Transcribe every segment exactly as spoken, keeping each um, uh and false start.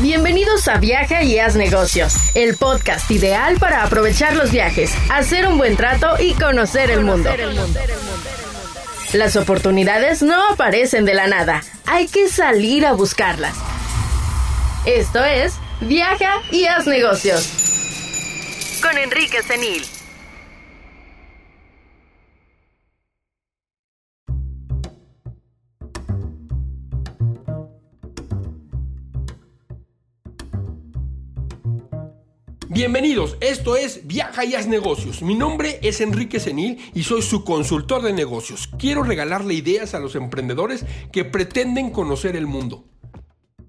Bienvenidos a Viaja y Haz Negocios, el podcast ideal para aprovechar los viajes, hacer un buen trato y conocer el mundo. Las oportunidades no aparecen de la nada, hay que salir a buscarlas. Esto es Viaja y Haz Negocios con Enrique Zenil. Bienvenidos, esto es Viaja y Haz Negocios. Mi nombre es Enrique Zenil y soy su consultor de negocios. Quiero regalarle ideas a los emprendedores que pretenden conocer el mundo.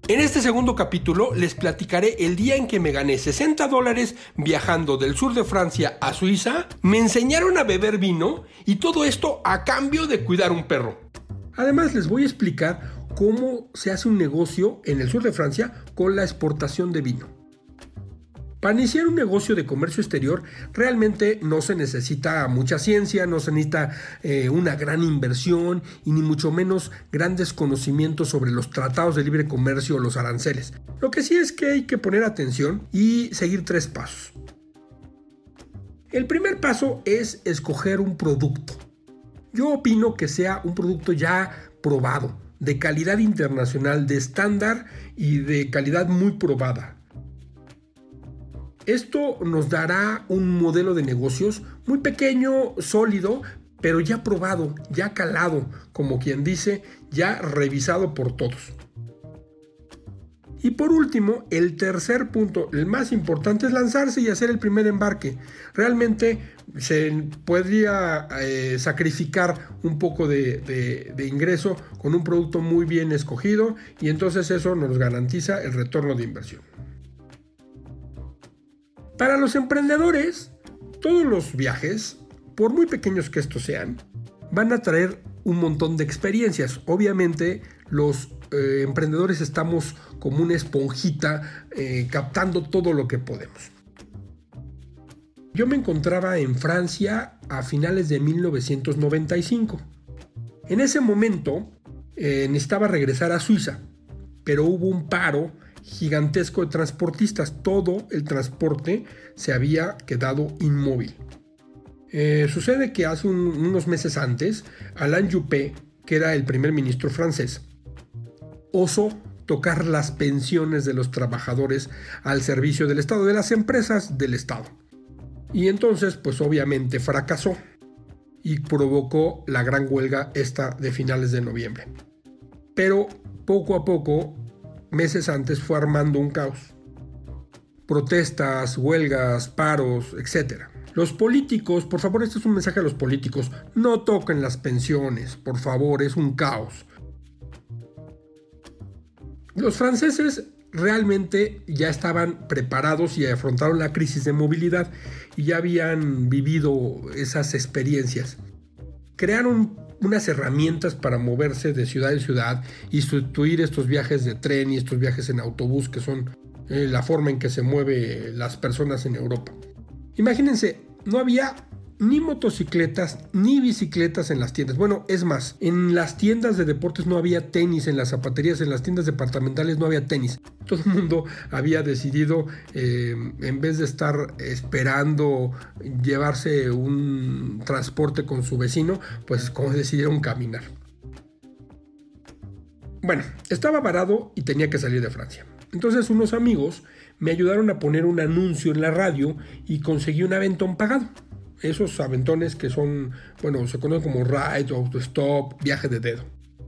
En este segundo capítulo les platicaré el día en que me gané sesenta dólares viajando del sur de Francia a Suiza, me enseñaron a beber vino y todo esto a cambio de cuidar un perro. Además les voy a explicar cómo se hace un negocio en el sur de Francia con la exportación de vino. Para iniciar un negocio de comercio exterior realmente no se necesita mucha ciencia, no se necesita eh, una gran inversión y ni mucho menos grandes conocimientos sobre los tratados de libre comercio o los aranceles. Lo que sí es que hay que poner atención y seguir tres pasos. El primer paso es escoger un producto. Yo opino que sea un producto ya probado, de calidad internacional, de estándar y de calidad muy probada. Esto nos dará un modelo de negocios muy pequeño, sólido, pero ya probado, ya calado, como quien dice, ya revisado por todos. Y por último, el tercer punto, el más importante, es lanzarse y hacer el primer embarque. Realmente se podría eh, sacrificar un poco de, de, de ingreso con un producto muy bien escogido y entonces eso nos garantiza el retorno de inversión. Para los emprendedores, todos los viajes, por muy pequeños que estos sean, van a traer un montón de experiencias. Obviamente, los eh, emprendedores estamos como una esponjita eh, captando todo lo que podemos. Yo me encontraba en Francia a finales de mil novecientos noventa y cinco. En ese momento eh, necesitaba regresar a Suiza, pero hubo un paro gigantesco de transportistas. Todo el transporte se había quedado inmóvil. Eh, sucede que hace un, unos meses antes, Alain Juppé, que era el primer ministro francés, osó tocar las pensiones de los trabajadores al servicio del Estado, de las empresas del Estado. Y entonces, pues obviamente fracasó y provocó la gran huelga esta de finales de noviembre. Pero poco a poco, meses antes, fue armando un caos. Protestas, huelgas, paros, etcétera. Los políticos, por favor, este es un mensaje a los políticos, no toquen las pensiones, por favor, es un caos. Los franceses realmente ya estaban preparados y afrontaron la crisis de movilidad y ya habían vivido esas experiencias. Crearon unas herramientas para moverse de ciudad en ciudad y sustituir estos viajes de tren y estos viajes en autobús, que son eh, la forma en que se mueven las personas en Europa. Imagínense, no había ni motocicletas ni bicicletas en las tiendas. Bueno, es más, en las tiendas de deportes no había tenis, en las zapaterías, en las tiendas departamentales no había tenis. Todo el mundo había decidido, eh, en vez de estar esperando llevarse un transporte con su vecino, pues como decidieron caminar. Bueno, estaba varado y tenía que salir de Francia. Entonces unos amigos me ayudaron a poner un anuncio en la radio y conseguí un aventón pagado. Esos aventones que son, bueno, se conocen como ride, autostop, viaje de dedo.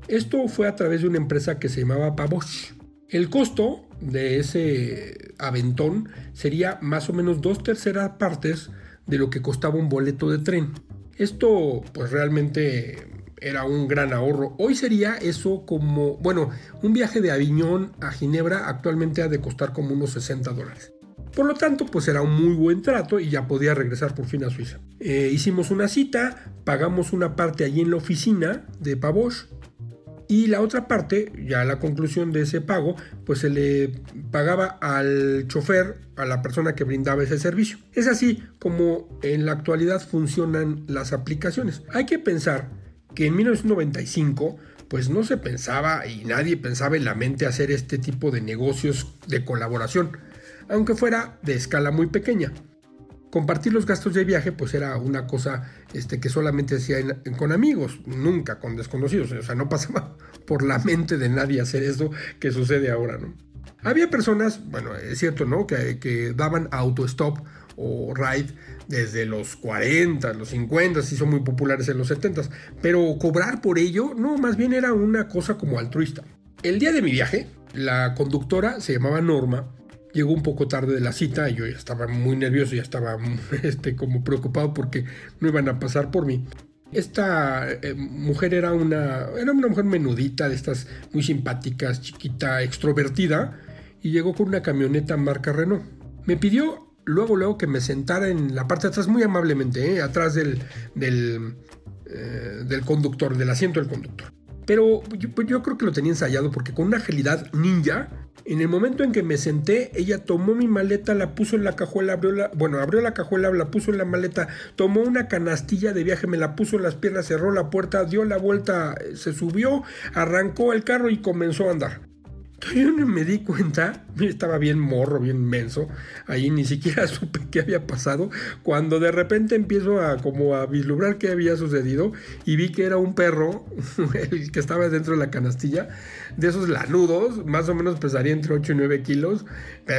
Esto fue a través de una empresa que se llamaba Pavosh. El costo de ese aventón sería más o menos dos terceras partes de lo que costaba un boleto de tren. Esto, pues realmente era un gran ahorro. Hoy sería eso como, bueno, un viaje de Aviñón a Ginebra actualmente ha de costar como unos sesenta dólares. Por lo tanto, pues era un muy buen trato y ya podía regresar por fin a Suiza. Eh, hicimos una cita, pagamos una parte allí en la oficina de Pavosh y la otra parte, ya a la conclusión de ese pago, pues se le pagaba al chofer, a la persona que brindaba ese servicio. Es así como en la actualidad funcionan las aplicaciones. Hay que pensar que en mil novecientos noventa y cinco pues no se pensaba y nadie pensaba en la mente hacer este tipo de negocios de colaboración, aunque fuera de escala muy pequeña. Compartir los gastos de viaje pues era una cosa este, que solamente hacían con amigos, nunca con desconocidos. O sea, no pasaba por la mente de nadie hacer eso que sucede ahora, ¿no? Había personas, bueno, es cierto, ¿no?, que, que daban auto-stop o ride desde los cuarenta, los cincuenta, sí son muy populares en los setenta, pero cobrar por ello, no, más bien era una cosa como altruista. El día de mi viaje, la conductora se llamaba Norma, llegó un poco tarde de la cita y yo ya estaba muy nervioso, ya estaba este, como preocupado porque no iban a pasar por mí. Esta eh, mujer era una, era una mujer menudita, de estas muy simpáticas, chiquita, extrovertida, y llegó con una camioneta marca Renault. Me pidió luego, luego que me sentara en la parte de atrás, muy amablemente, ¿eh? atrás del, del, eh, del conductor, del asiento del conductor. Pero yo, yo creo que lo tenía ensayado porque con una agilidad ninja, en el momento en que me senté, ella tomó mi maleta, la puso en la cajuela, abrió la, bueno, abrió la cajuela, la puso en la maleta, tomó una canastilla de viaje, me la puso en las piernas, cerró la puerta, dio la vuelta, se subió, arrancó el carro y comenzó a andar. Entonces yo no me di cuenta, estaba bien morro, bien menso, ahí ni siquiera supe qué había pasado, cuando de repente empiezo a como a vislumbrar qué había sucedido y vi que era un perro, el que estaba dentro de la canastilla, de esos lanudos, más o menos pesaría entre ocho y nueve kilos,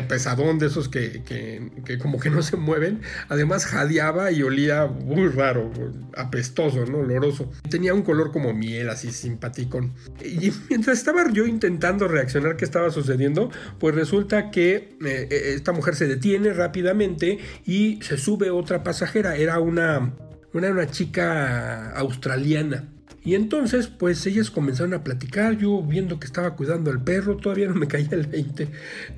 pesadón de esos que, que, que como que no se mueven, además jadeaba y olía muy raro, apestoso, ¿no?, oloroso. Tenía un color como miel, así simpaticón. Y mientras estaba yo intentando reaccionar qué estaba sucediendo, pues resulta que eh, esta mujer se detiene rápidamente y se sube otra pasajera, era una, una, una chica australiana. Y entonces, pues ellas comenzaron a platicar, yo viendo que estaba cuidando al perro, todavía no me caía el veinte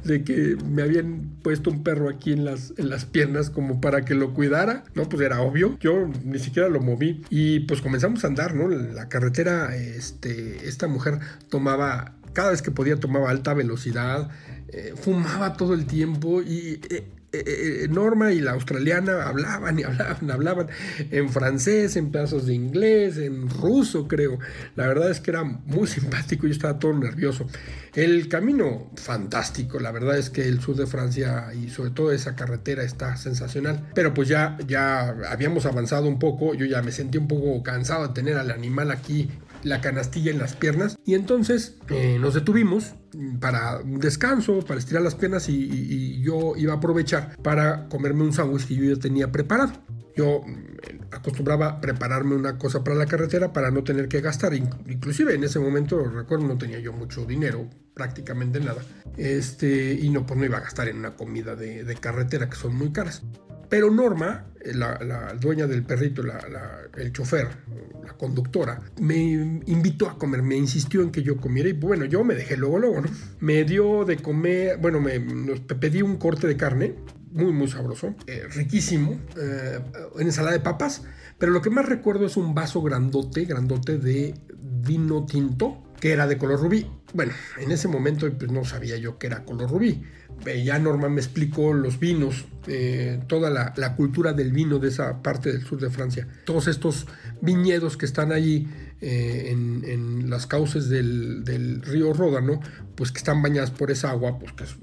de que me habían puesto un perro aquí en las, en las piernas como para que lo cuidara, ¿no? Pues era obvio, yo ni siquiera lo moví. Y pues comenzamos a andar, ¿no? La carretera, este, esta mujer tomaba... Cada vez que podía tomaba alta velocidad, eh, fumaba todo el tiempo y eh, eh, Norma y la australiana hablaban y hablaban, hablaban en francés, en pedazos de inglés, en ruso creo. La verdad es que era muy simpático y yo estaba todo nervioso. El camino fantástico, la verdad es que el sur de Francia y sobre todo esa carretera está sensacional. Pero pues ya, ya habíamos avanzado un poco, yo ya me sentí un poco cansado de tener al animal aquí, la canastilla en las piernas, y entonces eh, nos detuvimos para un descanso, para estirar las piernas y, y, y yo iba a aprovechar para comerme un sándwich que yo ya tenía preparado. Yo acostumbraba prepararme una cosa para la carretera para no tener que gastar, inclusive en ese momento, recuerdo, no tenía yo mucho dinero, prácticamente nada, este, y no, pues no iba a gastar en una comida de, de carretera que son muy caras. Pero Norma, la, la dueña del perrito, la, la, el chofer, la conductora, me invitó a comer, me insistió en que yo comiera y bueno, yo me dejé luego, luego, ¿no? Me dio de comer, bueno, me, me pedí un corte de carne muy, muy sabroso, eh, riquísimo, eh, en ensalada de papas, pero lo que más recuerdo es un vaso grandote, grandote de vino tinto, que era de color rubí. Bueno, en ese momento pues, no sabía yo que era color rubí. Ya Norma me explicó los vinos, eh, toda la, la cultura del vino de esa parte del sur de Francia. Todos estos viñedos que están allí eh, en, en las cauces del, del río Ródano, pues que están bañadas por esa agua, pues que es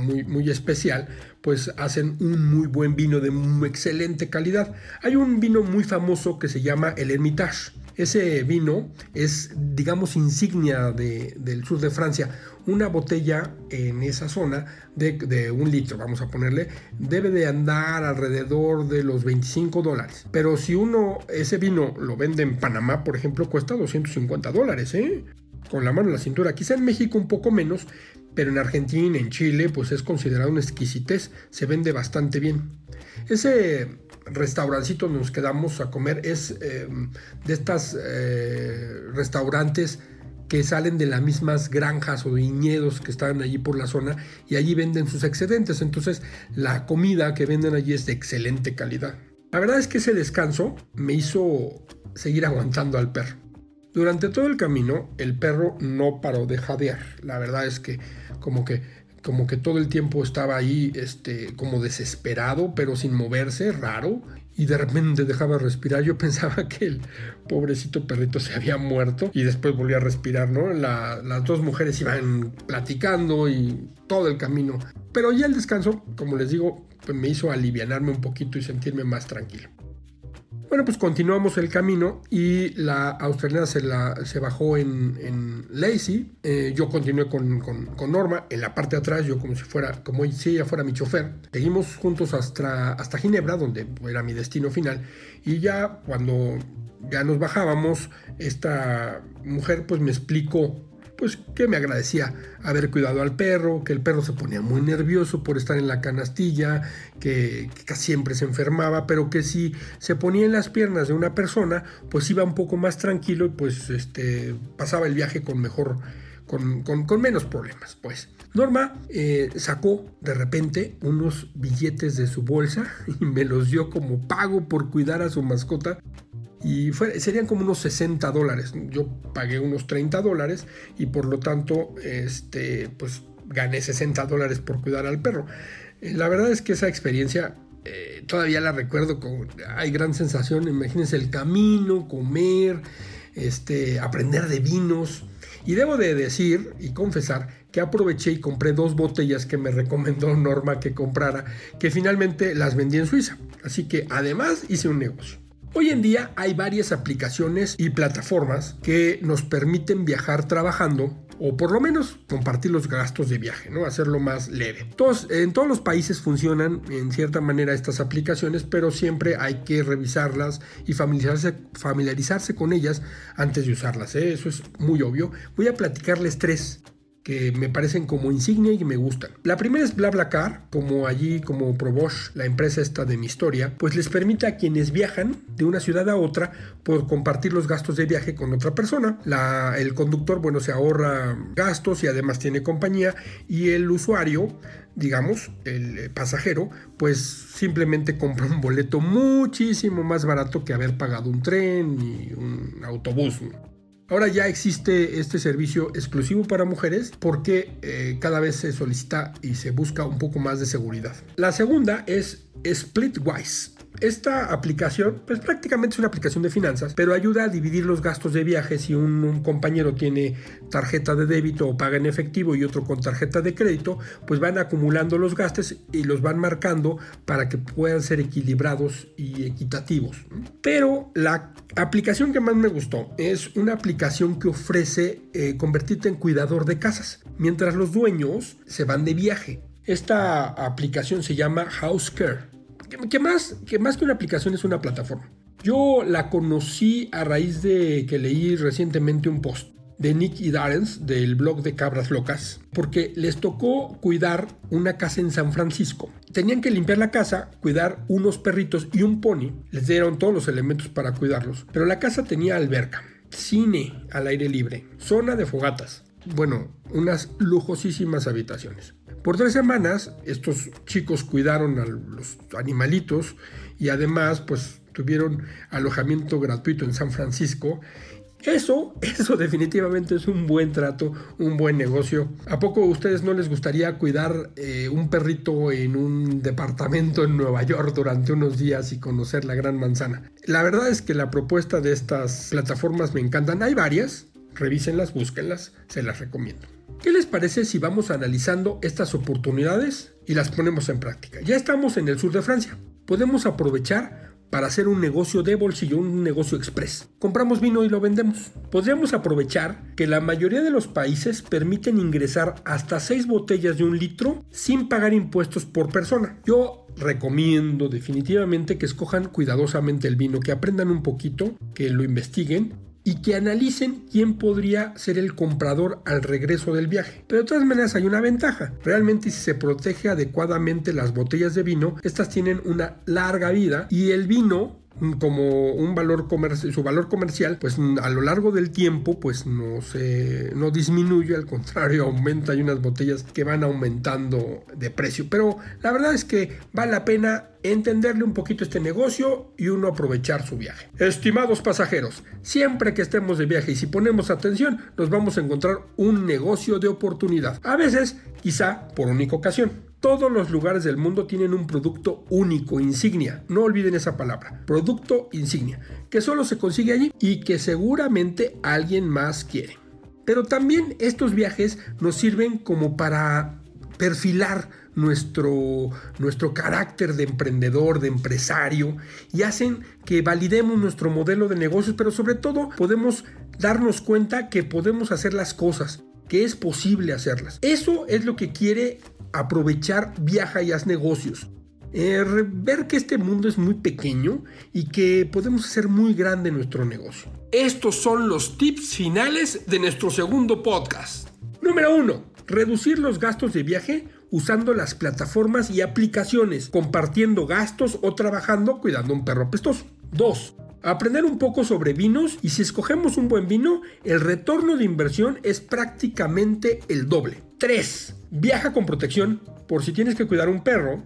muy, muy especial, pues hacen un muy buen vino de muy excelente calidad. Hay un vino muy famoso que se llama el Hermitage. Ese vino es, digamos, insignia de, del sur de Francia. Una botella en esa zona de, de un litro, vamos a ponerle, debe de andar alrededor de los veinticinco dólares. Pero si uno, ese vino lo vende en Panamá, por ejemplo, cuesta doscientos cincuenta dólares, ¿eh? Con la mano en la cintura. Quizá en México un poco menos, pero en Argentina, en Chile, pues es considerado una exquisitez. Se vende bastante bien. Ese restaurancito donde nos quedamos a comer es eh, de estas eh, restaurantes que salen de las mismas granjas o viñedos que están allí por la zona y allí venden sus excedentes, entonces la comida que venden allí es de excelente calidad. La verdad es que ese descanso me hizo seguir aguantando al perro. Durante todo el camino el perro no paró de jadear, la verdad es que como que como que todo el tiempo estaba ahí, este, como desesperado, pero sin moverse, raro. y de repente dejaba respirar. Yo pensaba que el pobrecito perrito se había muerto y después volvía a respirar, ¿no? La, las dos mujeres iban platicando y todo el camino. Pero ya el descanso, como les digo, pues me hizo alivianarme un poquito y sentirme más tranquilo. Bueno, pues continuamos el camino y la australiana se, la, se bajó en, en Lacey. Eh, yo continué con, con, con Norma en la parte de atrás, yo como si fuera, como si ella fuera mi chofer. Seguimos juntos hasta, hasta Ginebra, donde era mi destino final. Y ya cuando ya nos bajábamos, esta mujer pues me explicó pues que me agradecía haber cuidado al perro, que el perro se ponía muy nervioso por estar en la canastilla, que, que casi siempre se enfermaba, pero que si se ponía en las piernas de una persona, pues iba un poco más tranquilo y pues este, pasaba el viaje con mejor, con, con, con menos problemas, pues. Norma eh, sacó de repente unos billetes de su bolsa y me los dio como pago por cuidar a su mascota. Y fue, serían como unos sesenta dólares. Yo pagué unos treinta dólares y por lo tanto este, pues, gané sesenta dólares por cuidar al perro. La verdad es que esa experiencia eh, todavía la recuerdo. Con, hay gran sensación. Imagínense el camino, comer, este, aprender de vinos. Y debo de decir y confesar que aproveché y compré dos botellas que me recomendó Norma que comprara, que finalmente las vendí en Suiza. Así que además hice un negocio. Hoy en día hay varias aplicaciones y plataformas que nos permiten viajar trabajando o por lo menos compartir los gastos de viaje, ¿no? Hacerlo más leve. Todos, en todos los países funcionan en cierta manera estas aplicaciones, pero siempre hay que revisarlas y familiarizarse, familiarizarse con ellas antes de usarlas, ¿eh? Eso es muy obvio. Voy a platicarles tres que me parecen como insignia y me gustan. La primera es BlaBlaCar, como allí, como Pavosh, la empresa esta de mi historia, pues les permite a quienes viajan de una ciudad a otra por compartir los gastos de viaje con otra persona. La, el conductor, bueno, se ahorra gastos y además tiene compañía, y el usuario, digamos, el pasajero, pues simplemente compra un boleto muchísimo más barato que haber pagado un tren y un autobús. Ahora ya existe este servicio exclusivo para mujeres porque eh, cada vez se solicita y se busca un poco más de seguridad. La segunda es Splitwise. Esta aplicación, pues prácticamente es una aplicación de finanzas, pero ayuda a dividir los gastos de viaje si un, un compañero tiene tarjeta de débito o paga en efectivo y otro con tarjeta de crédito, pues van acumulando los gastos y los van marcando para que puedan ser equilibrados y equitativos. Pero la aplicación que más me gustó es una aplicación que ofrece eh, convertirte en cuidador de casas, mientras los dueños se van de viaje. Esta aplicación se llama House Care. Que más, que más que una aplicación es una plataforma. Yo la conocí a raíz de que leí recientemente un post de Nick y Darren's del blog de Cabras Locas, porque les tocó cuidar una casa en San Francisco. Tenían que limpiar la casa, cuidar unos perritos y un pony. Les dieron todos los elementos para cuidarlos, pero la casa tenía alberca, cine al aire libre, zona de fogatas, bueno, unas lujosísimas habitaciones. Por tres semanas estos chicos cuidaron a los animalitos y además pues tuvieron alojamiento gratuito en San Francisco. Eso, eso definitivamente es un buen trato, un buen negocio. ¿A poco a ustedes no les gustaría cuidar eh, un perrito en un departamento en Nueva York durante unos días y conocer la Gran Manzana? La verdad es que la propuesta de estas plataformas me encantan. Hay varias, revísenlas, búsquenlas, se las recomiendo. ¿Qué les parece si vamos analizando estas oportunidades y las ponemos en práctica? Ya estamos en el sur de Francia. Podemos aprovechar para hacer un negocio de bolsillo, un negocio express. Compramos vino y lo vendemos. Podríamos aprovechar que la mayoría de los países permiten ingresar hasta seis botellas de un litro sin pagar impuestos por persona. Yo recomiendo definitivamente que escojan cuidadosamente el vino, que aprendan un poquito, que lo investiguen y que analicen quién podría ser el comprador al regreso del viaje. Pero de todas maneras hay una ventaja. Realmente si se protege adecuadamente las botellas de vino, estas tienen una larga vida y el vino, como un valor comerci- su valor comercial, pues a lo largo del tiempo pues no, se, no disminuye, al contrario aumenta. Hay unas botellas que van aumentando de precio, pero la verdad es que vale la pena entenderle un poquito este negocio y uno aprovechar su viaje. Estimados pasajeros, siempre que estemos de viaje y si ponemos atención nos vamos a encontrar un negocio de oportunidad, a veces quizá por única ocasión. Todos los lugares del mundo tienen un producto único, insignia. No olviden esa palabra, producto insignia, que solo se consigue allí y que seguramente alguien más quiere. Pero también estos viajes nos sirven como para perfilar nuestro, nuestro carácter de emprendedor, de empresario, y hacen que validemos nuestro modelo de negocios, pero sobre todo podemos darnos cuenta que podemos hacer las cosas, que es posible hacerlas. Eso es lo que quiere aprovechar Viaja y Haz Negocios. Eh, ver que este mundo es muy pequeño y que podemos hacer muy grande nuestro negocio. Estos son los tips finales de nuestro segundo podcast. Número uno. Reducir los gastos de viaje usando las plataformas y aplicaciones, compartiendo gastos o trabajando cuidando un perro apestoso. dos. Aprender un poco sobre vinos, y si escogemos un buen vino, el retorno de inversión es prácticamente el doble. tres. Viaja con protección, por si tienes que cuidar un perro,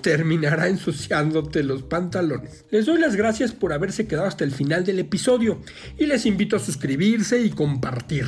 terminará ensuciándote los pantalones. Les doy las gracias por haberse quedado hasta el final del episodio y les invito a suscribirse y compartir.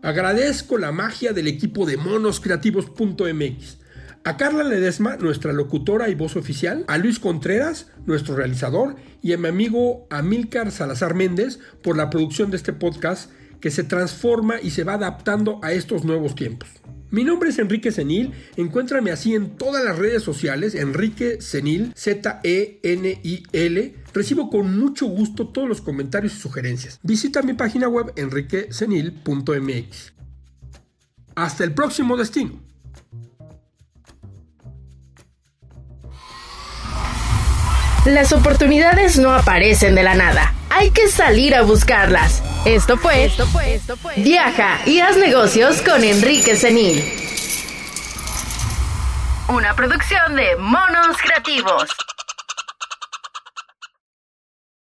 Agradezco la magia del equipo de monos creativos punto m x. A Carla Ledesma, nuestra locutora y voz oficial, a Luis Contreras, nuestro realizador, y a mi amigo Amílcar Salazar Méndez por la producción de este podcast que se transforma y se va adaptando a estos nuevos tiempos. Mi nombre es Enrique Zenil, encuéntrame así en todas las redes sociales, Enrique Zenil, Z E N I L. Recibo con mucho gusto todos los comentarios y sugerencias. Visita mi página web enrique zenil punto m x. Hasta el próximo destino. Las oportunidades no aparecen de la nada. Hay que salir a buscarlas. Esto fue, esto fue, esto fue. Viaja y Haz Negocios con Enrique Zenil. Una producción de Monos Creativos.